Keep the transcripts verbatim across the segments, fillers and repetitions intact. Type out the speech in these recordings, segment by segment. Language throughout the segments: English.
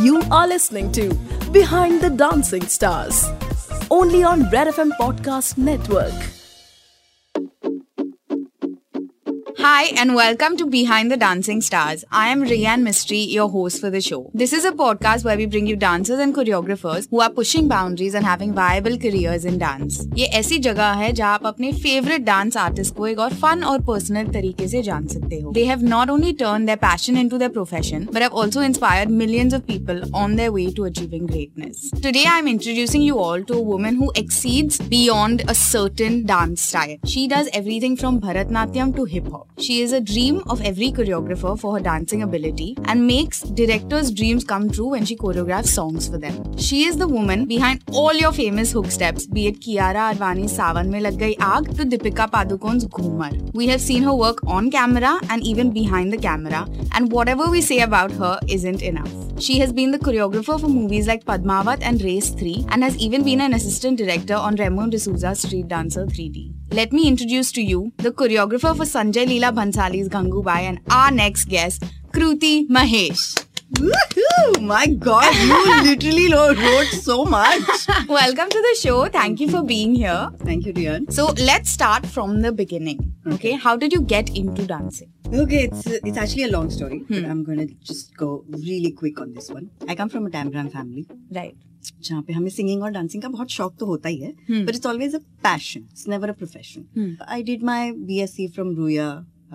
You are listening to Behind the Dancing Stars, only on Red F M Podcast Network. Hi and welcome to Behind the Dancing Stars. I am Riaan Mistry, your host for the show. This is a podcast where we bring you dancers and choreographers who are pushing boundaries and having viable careers in dance. ये ऐसी जगह है जहाँ आप अपने favorite dance artist को एक और fun और personal तरीके से जान सकते हो. They have not only turned their passion into their profession, but have also inspired millions of people on their way to achieving greatness. Today I am introducing you all to a woman who exceeds beyond a certain dance style. She does everything from Bharatnatyam to hip hop. She is a dream of every choreographer for her dancing ability and makes directors' dreams come true when she choreographs songs for them. She is the woman behind all your famous hook steps, be it Kiara Advani's Sawan Mein Lag Gayi Aag to Deepika Padukone's Ghoomar. We have seen her work on camera and even behind the camera, and whatever we say about her isn't enough. She has been the choreographer for movies like Padmavat and Race three and has even been an assistant director on Remo D'Souza's Street Dancer three D. Let me introduce to you the choreographer for Sanjay Leela Bhansali's Gangubai and our next guest, Kruti Mahesh. Woohoo! My God, you literally wrote so much. Welcome to the show. Thank you for being here. Thank you, Riaan. So let's start from the beginning. Okay, how did you get into dancing? Okay, it's it's actually a long story, hmm. but I'm going to just go really quick on this one. I come from a Tamgram family. Right. जहाँ पे हमें singing और dancing का बहुत शौक तो होता ही है, but it's always a passion, it's never a profession. I did my B S C from Ruia.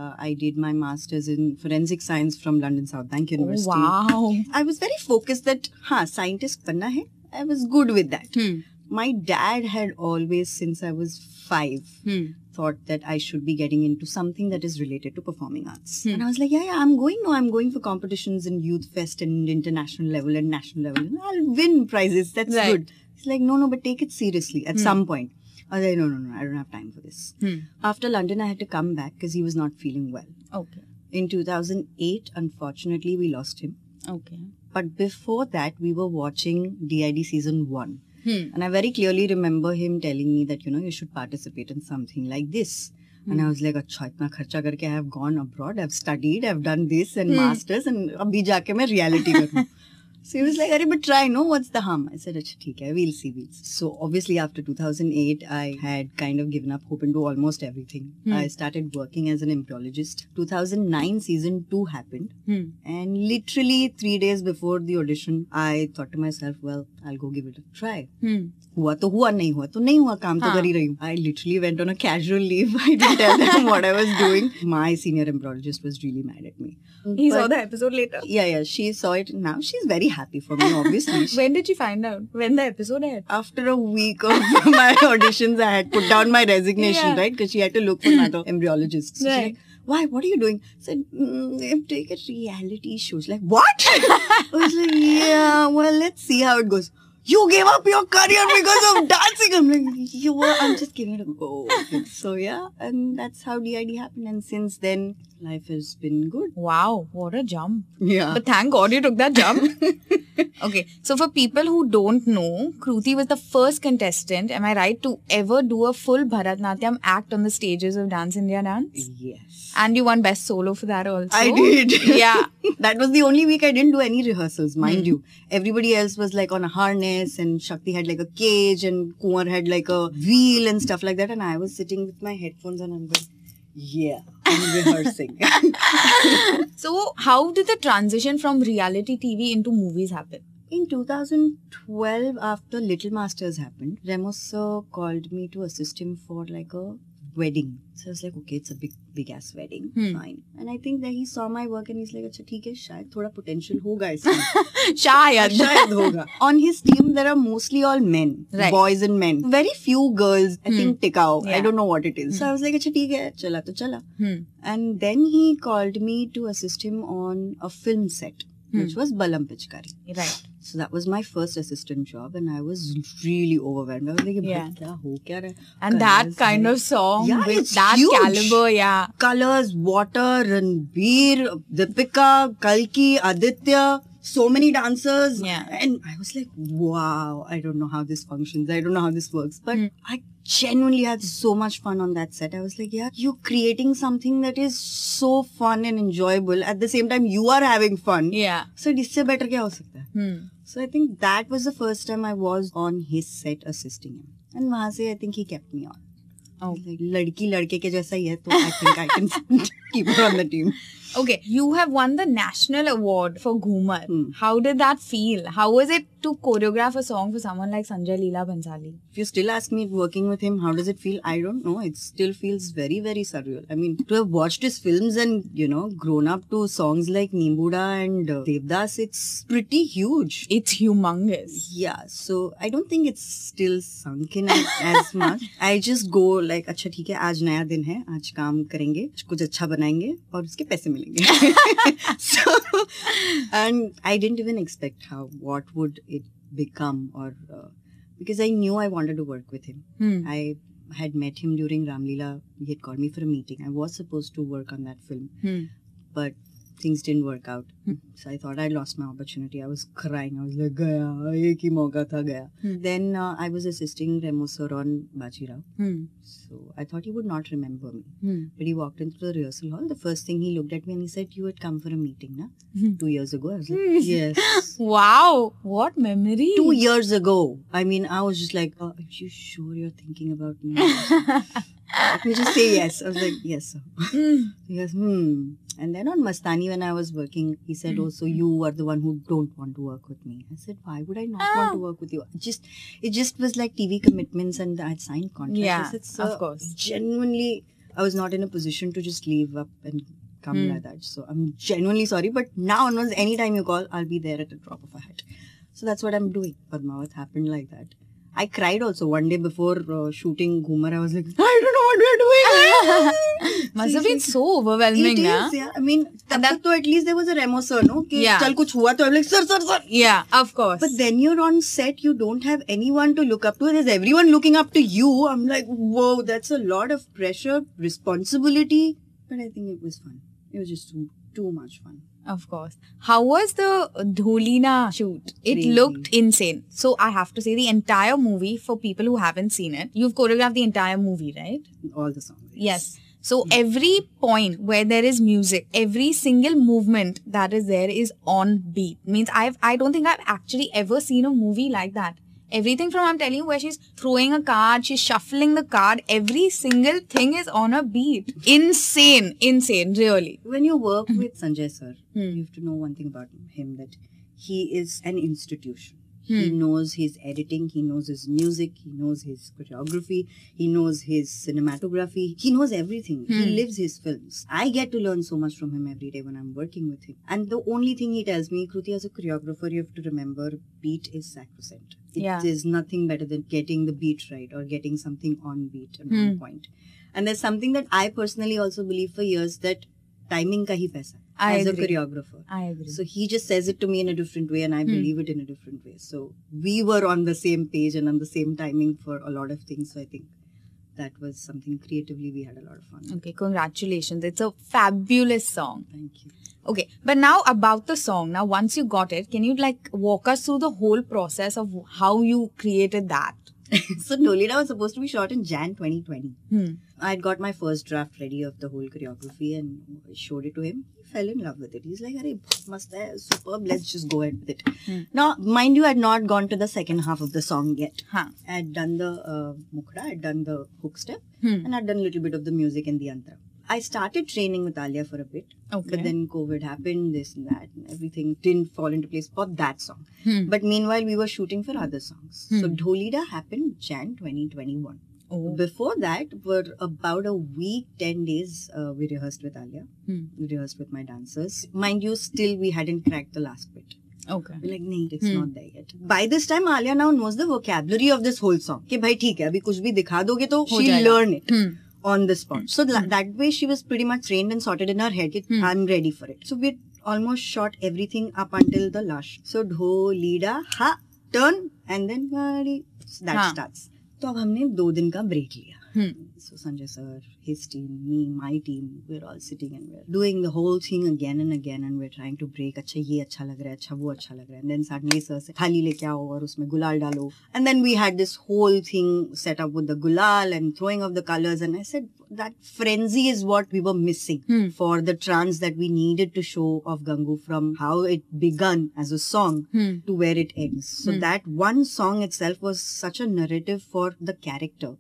Uh, I did my master's in forensic science from London South Bank University. Oh, wow. I was very focused that, ha, scientist banna hai. I was good with that. Hmm. My dad had always, since I was five, hmm. thought that I should be getting into something that is related to performing arts. Hmm. And I was like, yeah, yeah, I'm going. No, I'm going for competitions in youth fest and international level and national level. And I'll win prizes. That's right. Good. He's like, no, no, but take it seriously at hmm. some point. I was like, no, no, no, I don't have time for this. Hmm. After London, I had to come back because he was not feeling well. Okay. In two thousand eight, unfortunately, we lost him. Okay. But before that, we were watching D I D season one. Hmm. And I very clearly remember him telling me that, you know, you should participate in something like this. Hmm. And I was like, achha, itna kharcha karke I have gone abroad, I've studied, I've done this and hmm. masters and abhi jaake main reality karun. So he was like, "Arey, but try, no? What's the harm?" I said, "Achha, theek hai, we'll see, we'll see." So obviously, after two thousand eight, I had kind of given up hope into almost everything. Hmm. I started working as an embryologist. two thousand nine season two happened, hmm. and literally three days before the audition, I thought to myself, "Well, I'll go give it a try." Hmm. हुआ तो हुआ, नहीं हुआ तो नहीं हुआ, काम तो कर ही रही हूँ. I literally went on a casual leave. I didn't tell them what I was doing. My senior embryologist was really mad at me. He but, saw the episode later. Yeah, yeah, she saw it. Now she's very happy for me, obviously. When did you find out? When the episode aired? After a week of my auditions, I had put down my resignation, yeah. right? Because she had to look for another embryologist. So right. She's like, why? What are you doing? I said, mm, I'm taking reality shows. Like, what? I was like, yeah, well, let's see how it goes. You gave up your career because of dancing. I'm like, you were, I'm just giving it a go. So yeah, and that's how D I D happened. And since then, life has been good. Wow, what a jump. Yeah. But thank God you took that jump. Okay, so for people who don't know, Kruti was the first contestant, am I right, to ever do a full Bharatnatyam act on the stages of Dance India Dance? Yes. And you won Best Solo for that also. I did. Yeah. That was the only week I didn't do any rehearsals, mind mm. you. Everybody else was like on a harness, and Shakti had like a cage, and Kumar had like a wheel and stuff like that, and I was sitting with my headphones on and going, yeah, I'm rehearsing. So, how did the transition from reality T V into movies happen? In twenty twelve, after Little Masters happened, Remo sir called me to assist him for like a wedding. So I was like, okay, it's a big, big ass wedding. Hmm. Fine. And I think that he saw my work and he's like, achha, theek hai, shayad thoda potential hoga iska. Shayad. Shayad hoga. On his team, there are mostly all men. Right. Boys and men. Very few girls. I hmm. think tikao. Yeah. I don't know what it is. Hmm. So I was like, achha, theek hai, chala to chala. Hmm. And then he called me to assist him on a film set, hmm. which was Balam Pichkari. Right. So that was my first assistant job, and I was really overwhelmed. I was like, yeah. kya ho, kya raha? And that kind of song yeah, with that huge caliber, yeah. Colors, water, Ranbir, Deepika, Kalki, Aditya, so many dancers. Yeah. And I was like, wow, I don't know how this functions. I don't know how this works. But mm. I genuinely had so much fun on that set. I was like, yeah, you're creating something that is so fun and enjoyable. At the same time, you are having fun. Yeah. So, इससे better क्या हो सकता है? Hmm. So I think that was the first time I was on his set assisting him, and वहाँ से I think he kept me on. Oh, like लड़की लड़के के जैसा ही है तो I think I can keep her on the team. Okay, you have won the national award for Ghoomar. Hmm. How did that feel? How was it to choreograph a song for someone like Sanjay Leela Bhansali? If you still ask me working with him, how does it feel? I don't know. It still feels very, very surreal. I mean, to have watched his films and, you know, grown up to songs like Nimbuda and uh, Devdas, it's pretty huge. It's humongous. Yeah. So, I don't think it's still sunk in as much. I just go like, अच्छा ठीक है, आज नया दिन है, आज काम करेंगे, कुछ अच्छा बनाएंगे और उसके पैसे मिलेंगे. So, and I didn't even expect how what would it become, or uh, because I knew I wanted to work with him. Hmm. I had met him during Ramleela. He had called me for a meeting. I was supposed to work on that film, hmm. but things didn't work out. Hmm. So I thought I lost my opportunity. I was crying. I was like, "Gaya, ye ki mauka tha gaya." Hmm. Then uh, I was assisting Remo sir on Bajirao. Hmm. So I thought he would not remember me. Hmm. But he walked into the rehearsal hall. The first thing he looked at me and he said, "You had come for a meeting, na? Hmm. Two years ago." I was like, "Yes." Wow, what memory! Two years ago. I mean, I was just like, oh, "Are you sure you're thinking about me?" Let me just say yes. I was like, "Yes, sir." Mm. He goes, "Hmm." And then on Mastani, when I was working, he said, "Oh, so you are the one who don't want to work with me." I said, "Why would I not ah. want to work with you?" Just it just was like T V commitments, and I had signed contracts. Yeah, I said, "Sir, of course." Genuinely, I was not in a position to just leave up and come mm. like that. So I'm genuinely sorry, but now onwards, anytime you call, I'll be there at the drop of a hat. So that's what I'm doing. Padmavat happened like that. I cried also one day before uh, shooting Ghoomar. I was like, I don't know what we're doing. Must have been so overwhelming. It na? Is, yeah. I mean, and that, at least there was a Remo sir, no? Okay, yeah. Chal kuch hua, toh I'm like, sir, sir, sir. Yeah, of course. But then you're on set, you don't have anyone to look up to. There's everyone looking up to you. I'm like, whoa, that's a lot of pressure, responsibility. But I think it was fun. It was just too, too much fun. Of course. How was the Dholida shoot? It Crazy. Looked insane. So I have to say the entire movie, for people who haven't seen it, you've choreographed the entire movie, right? All the songs. Yes. So yeah. Every point where there is music, every single movement that is there is on beat. Means I've, I don't think I've actually ever seen a movie like that. Everything from, I'm telling you, where she's throwing a card, she's shuffling the card, every single thing is on a beat. Insane, insane, really. When you work with Sanjay sir, hmm. you have to know one thing about him, that he is an institution. Hmm. He knows his editing, he knows his music, he knows his choreography, he knows his cinematography, he knows everything. Hmm. He lives his films. I get to learn so much from him every day when I'm working with him. And the only thing he tells me, Kruti, as a choreographer, you have to remember, beat is sacrosanct. It yeah. is nothing better than getting the beat right or getting something on beat and hmm. on point. And there's something that I personally also believe for years, that timing ka hi paisa. I as agree. A choreographer. I agree. So he just says it to me in a different way and I hmm. believe it in a different way. So we were on the same page and on the same timing for a lot of things. So I think that was something creatively we had a lot of fun with. Okay, congratulations. It's a fabulous song. Thank you. Okay, but now about the song. Now once you got it, can you like walk us through the whole process of how you created that? So Dholida was supposed to be shot in January twenty twenty. Hmm. I'd got my first draft ready of the whole choreography and showed it to him. He fell in love with it. He's like, "Arey, mast hai, superb, let's just go ahead with it." Hmm. Now, mind you, I'd not gone to the second half of the song yet. Huh. I'd done the uh, mukhra, I'd done the hook step, hmm. and I'd done a little bit of the music and the yantra. I started training with Alia for a bit, okay. but then COVID happened, this and that, and everything didn't fall into place for that song. Hmm. But meanwhile, we were shooting for other songs. Hmm. So Dholida happened January twenty twenty-one. Oh. Before that, for about a week, ten days, uh, we rehearsed with Alia. Hmm. We rehearsed with my dancers. Mind you, still we hadn't cracked the last bit. Okay. We're like, no, it's hmm. not there yet. By this time, Alia now knows the vocabulary of this whole song. Ke bhai, theek hai, abhi kuch bhi dikha doge to she'll learn it. Hmm. On the spot. So mm. that way she was pretty much trained and sorted in her head. Mm. I'm ready for it. So we almost shot everything up until the last. So Dholida, ha, turn and then that ha. starts. So we took a break. Hmm. So Sanjay sir, his team, me, my team, we're all sitting and we're doing the whole thing again and again and we're trying to break. अच्छा ये अच्छा लग रहा है, अच्छा वो अच्छा लग रहा है. And then suddenly sir से थाली लेके आओ और उसमें गुलाल डालो. And then we had this whole thing set up with the gulal and throwing of the colors. And I said that frenzy is what we were missing hmm. for the trance that we needed to show of Gangu, from how it begun as a song hmm. to where it ends. So hmm. that one song itself was such a narrative for the character.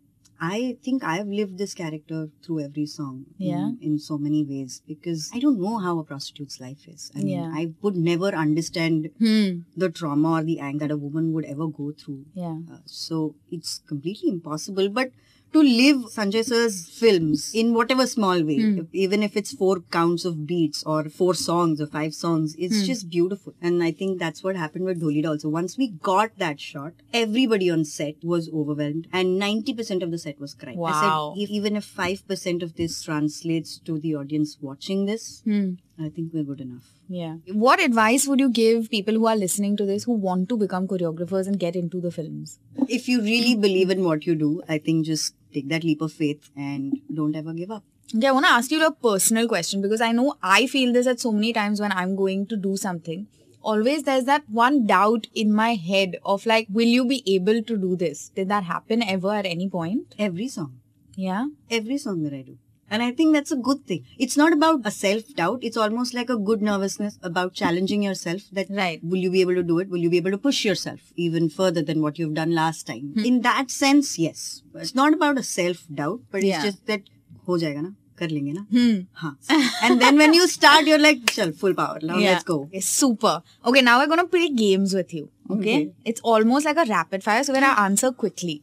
I think I've lived this character through every song yeah. in, in so many ways, because I don't know how a prostitute's life is. I mean, yeah. I would never understand hmm. the trauma or the anger that a woman would ever go through. Yeah. Uh, so it's completely impossible. But to live Sanjay sir's films in whatever small way, mm. if, even if it's four counts of beats or four songs or five songs, it's mm. just beautiful. And I think that's what happened with Dholida also. Once we got that shot, everybody on set was overwhelmed and ninety percent of the set was crying. Wow. I said, if, even if five percent of this translates to the audience watching this, mm. I think we're good enough. Yeah. What advice would you give people who are listening to this, who want to become choreographers and get into the films? If you really believe in what you do, I think just take that leap of faith and don't ever give up. Yeah, I want to ask you a personal question, because I know I feel this at so many times when I'm going to do something. Always there's that one doubt in my head of like, will you be able to do this? Did that happen ever at any point? Every song. Yeah? Every song that I do. And I think that's a good thing. It's not about a self-doubt. It's almost like a good nervousness about challenging yourself. That right. Will you be able to do it? Will you be able to push yourself even further than what you've done last time? Hmm. In that sense, yes. It's not about a self-doubt, but yeah. it's just that ho jayega na, kar lenge na. Hmm. Haan. And then when you start, you're like, chal, full power. Now yeah. let's go. Okay, super. Okay, now we're going to play games with you. Okay? okay? It's almost like a rapid fire, so we're going to answer quickly.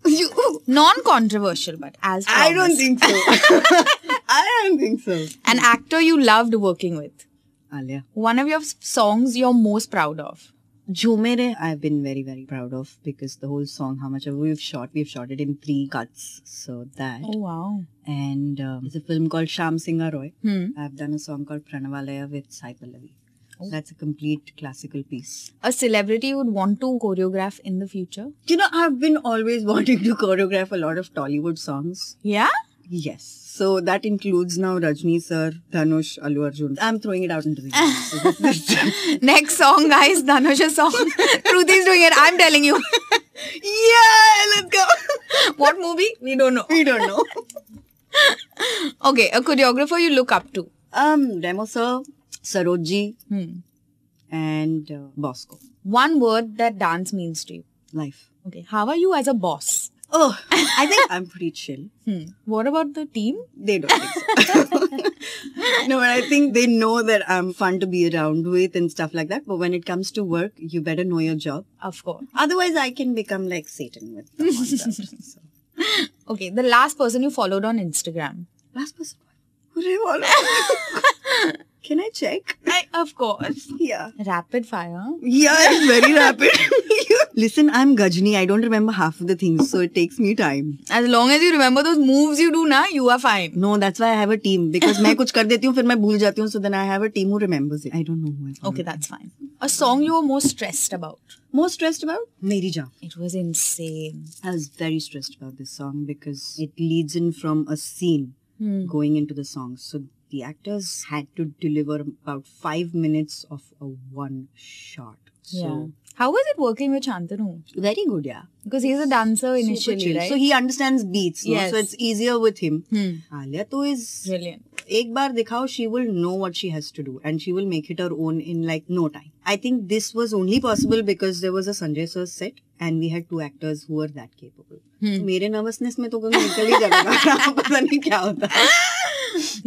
Non-controversial, but as promised. I don't think so. I don't think so. An actor you loved working with? Alia. One of your songs you're most proud of? Jhoomere, I've been very, very proud of, because the whole song, how much we've shot, we've shot it in three cuts. So that. Oh, wow. And um, there's a film called Sham Singha Roy. Hmm. I've done a song called Pranavalaya with Sai Pallavi. That's a complete classical piece. A celebrity you would want to choreograph in the future? You know, I've been always wanting to choreograph a lot of Tollywood songs. Yeah? Yes. So that includes now Rajni sir, Dhanush, Allu Arjun. I'm throwing it out into the universe. Next song, guys. Dhanush's song. Kruti's doing it. I'm telling you. Yeah, let's go. What movie? We don't know. We don't know. Okay, a choreographer you look up to? Um, Remo sir. Saroj hmm. and uh, Bosco. One word that dance means to you? Life. Okay. How are you as a boss? Oh, I think I'm pretty chill. Hmm. What about the team? They don't think so. No, but I think they know that I'm fun to be around with and stuff like that. But when it comes to work, you better know your job. Of course. Otherwise, I can become like Satan with the concept. So. Okay. The last person you followed on Instagram? Last person? Who did I follow? Can I check? I, of course. Yeah. Rapid fire. Yeah, it's very rapid. Listen, I'm Gajni. I don't remember half of the things, so it takes me time. As long as you remember those moves you do, na, you are fine. No, that's why I have a team. Because I do something, then I forget. So then I have a team who remembers it. I don't know who I Okay, that's fine. A song you were most stressed about? Most stressed about? Meri Jaan. It was insane. I was very stressed about this song because it leads in from a scene hmm. going into the song. So the actors had to deliver about five minutes of a one shot. So yeah. How was it working with Shantanu? Very good, yeah. Because he's a dancer initially, right? So he understands beats, yes. no? So it's easier with him. Hmm. Alia toh is... Brilliant. Ek baar dikhao, she will know what she has to do and she will make it her own in like no time. I think this was only possible because there was a Sanjay sir set and we had two actors who were that capable. Hmm. So mere nervousness mein toh kung nikal hi jayega. Pata nahi kya hota hai.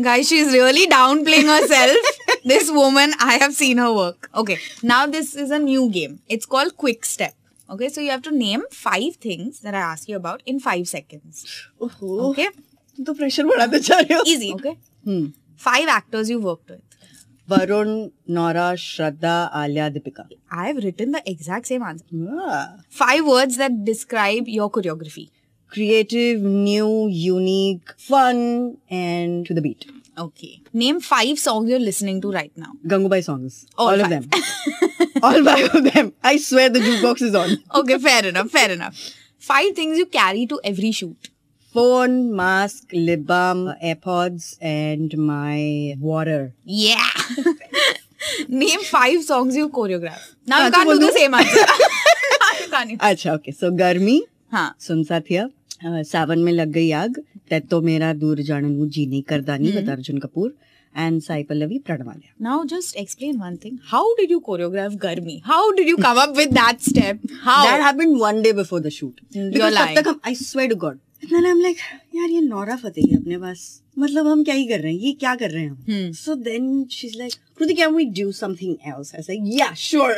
Guys, she's really downplaying herself. This woman, I have seen her work. Okay, now this is a new game. It's called Quick Step. Okay, so you have to name five things that I ask you about in five seconds. Oh, okay. You pressure badhate ja rahe ho. Easy. Okay. Hmm. Five actors you worked with. Varun, Nora, Shraddha, Alia, Deepika. I have written the exact same answer. Yeah. Five words that describe your choreography. Creative, new, unique, fun, and to the beat. Okay. Name five songs you're listening to right now. Gangubai songs. All, All of them. All five of them. I swear the jukebox is on. Okay, fair enough, fair enough. Five things you carry to every shoot. phone, mask, lip balm, AirPods, and my water. Yeah. Name five songs you choreograph. Now you can't do the same answer. अच्छा okay so गर्मी हाँ सुन साथिया सावन में लग गई आग तो मेरा दूर जानू जी नहीं करदा नहीं बता Arjun Kapoor and Sai Pallavi, Pranavalaya. Now just explain one thing. How did you choreograph Garmi? How did you come up with that step? How? That happened one day before the shoot. You're lying. Because I swear to God. And I'm like, यार ये Naura Fatehi है अपने पास. मतलब हम क्या ही कर रहे हैं? ये क्या कर रहे हैं हम? So then she's like, Kruti, can we do something else? I was like, yeah, sure.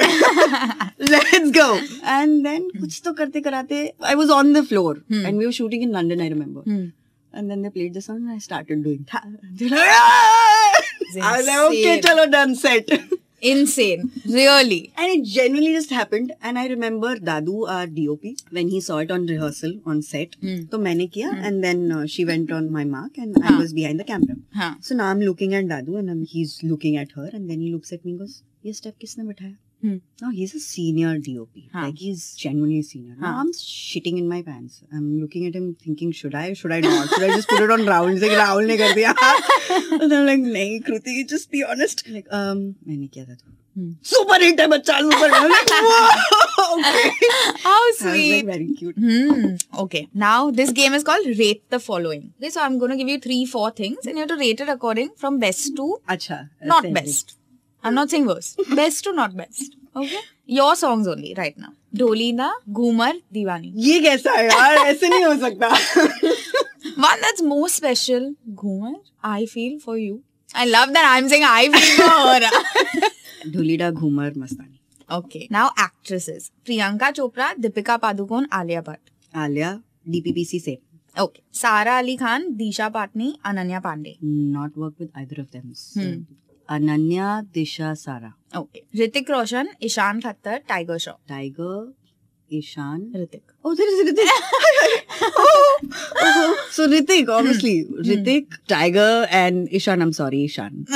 Let's go. And then कुछ तो करते कराते I was on the floor and we were shooting in London, I remember. And then they played the song and I started doing that. I was like, okay, chalo, done, set. Insane. Really. And it genuinely just happened. And I remember Dadu, our D O P, when he saw it on rehearsal, on set. Hmm. So, maine kiya. Hmm. And then uh, she went on my mark and huh. I was behind the camera. Huh. So, now I'm looking at Dadu and I'm, he's looking at her. And then he looks at me and goes, ye step kisne bithaya? Hmm. No, he's a senior D O P. Huh. Like, he's genuinely senior. Huh. Now, I'm shitting in my pants. I'm looking at him thinking, should I or should I not? Should I just put it on Raul? He's like, Raul ne kar diya. And I'm like, nahi, Kruti, just be honest. Like, um, maine kiya tha toh. Super hit hai, bachcha, super hit. I'm like, whoa! Okay. How sweet. I was like, very cute. Hmm. Okay. Now, this game is called Rate the Following. Okay, so I'm going to give you three, four things. And you have to rate it according from best to Achha, not same. Best. I'm not saying worse. Best to not best. Okay? Your songs only right now. Dholida, Ghoomar, Diwani. ये कैसा है यार? ऐसे नहीं हो सकता. One that's more special, Ghoomar. I feel for you. I love that I'm saying I feel for her. Dholida, Ghoomar, Mastani. Okay. Now actresses. Priyanka Chopra, Deepika Padukone, Alia Bhatt. Alia, D P P C same. Okay. Sara Ali Khan, Disha Patni, Ananya Pandey. Not worked with either of them. So. Hmm. Ananya, Disha, Sara. Okay. Ritik Roshan, Ishan Khattar, Tiger Shah. Tiger, Ishan, Ritik. Oh, there is Ritik. oh, oh. So Ritik, obviously. Ritik, Tiger and Ishan. I'm sorry, Ishan.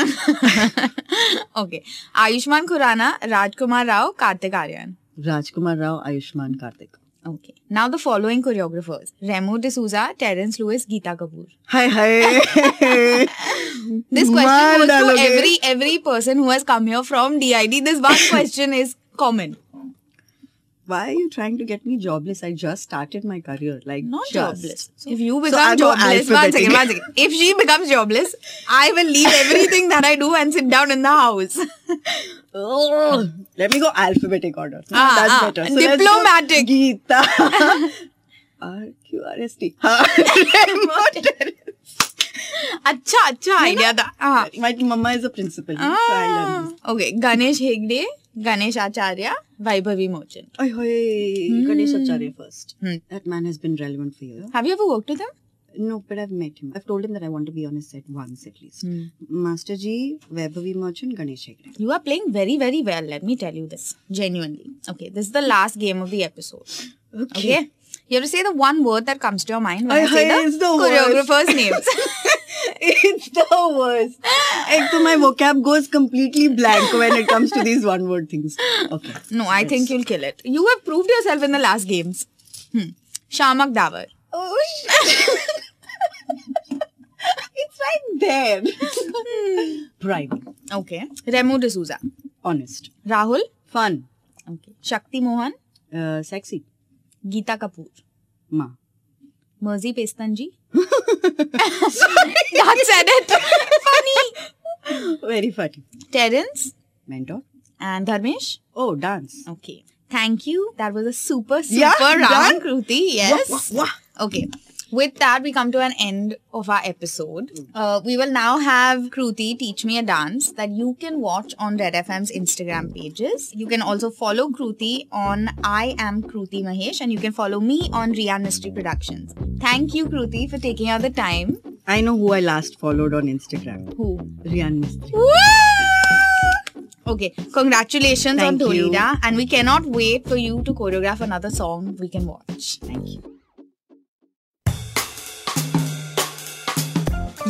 okay. Ayushman Khurana, Rajkumar Rao, Kartik Aryan. Rajkumar Rao, Ayushman, Kartik. Okay. Now the following choreographers. Remo D'Souza, Terence Lewis, Geeta Kapoor. Hi, hi. This question goes to every, every person who has come here from D I D. This one question is common. Why are you trying to get me jobless? I just started my career. Like, not just. Jobless. So, if you become so jobless, one second, one second. If she becomes jobless, I will leave everything that I do and sit down in the house. oh, let me go alphabetic order. Ah, That's ah, better. So diplomatic. Geeta. R Q R S T. अच्छा अच्छा idea था हाँ my mama is a principal so I learned this okay Ganesh Hegde Ganesh Acharya Vaibhavi Merchant oh hey Ganesh Acharya first that man has been relevant for years have you ever worked with him no but I've met him I've told him that I want to be on his set once at least Master Ji Vaibhavi Merchant Ganesh Hegde you are playing very very well let me tell you this genuinely okay this is the last game of the episode okay you have to say the one word that comes to your mind when I say the choreographer's names It's the worst. Like, so my vocab goes completely blank when it comes to these one-word things. Okay. No, I yes. think you'll kill it. You have proved yourself in the last games. Hmm. Shamak Dawar. Oh, shit. It's right there. Bribe. Okay. Remo D'Souza. Honest. Rahul. Fun. Okay. Shakti Mohan. Uh, sexy. Geeta Kapoor. Ma. Merzi Pestanji. Sorry. Dad said it. funny. Very funny. Terence. Mentor. And Dharmesh. Oh, dance. Okay. Thank you. That was a super, super yeah, round, done. Kruti. Yes. Wah, wah, wah. Okay. With that, we come to an end of our episode. Uh, we will now have Kruti teach me a dance that you can watch on Red F M's Instagram pages. You can also follow Kruti on I Am Kruti Mahesh and you can follow me on Riaan Mistry Productions. Thank you, Kruti, for taking out the time. I know who I last followed on Instagram. Who? Riaan Mistry. Okay, congratulations Thank on Dholida. And we cannot wait for you to choreograph another song we can watch. Thank you.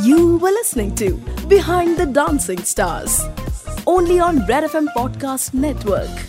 You were listening to Behind the Dancing Stars, only on Red F M Podcast Network.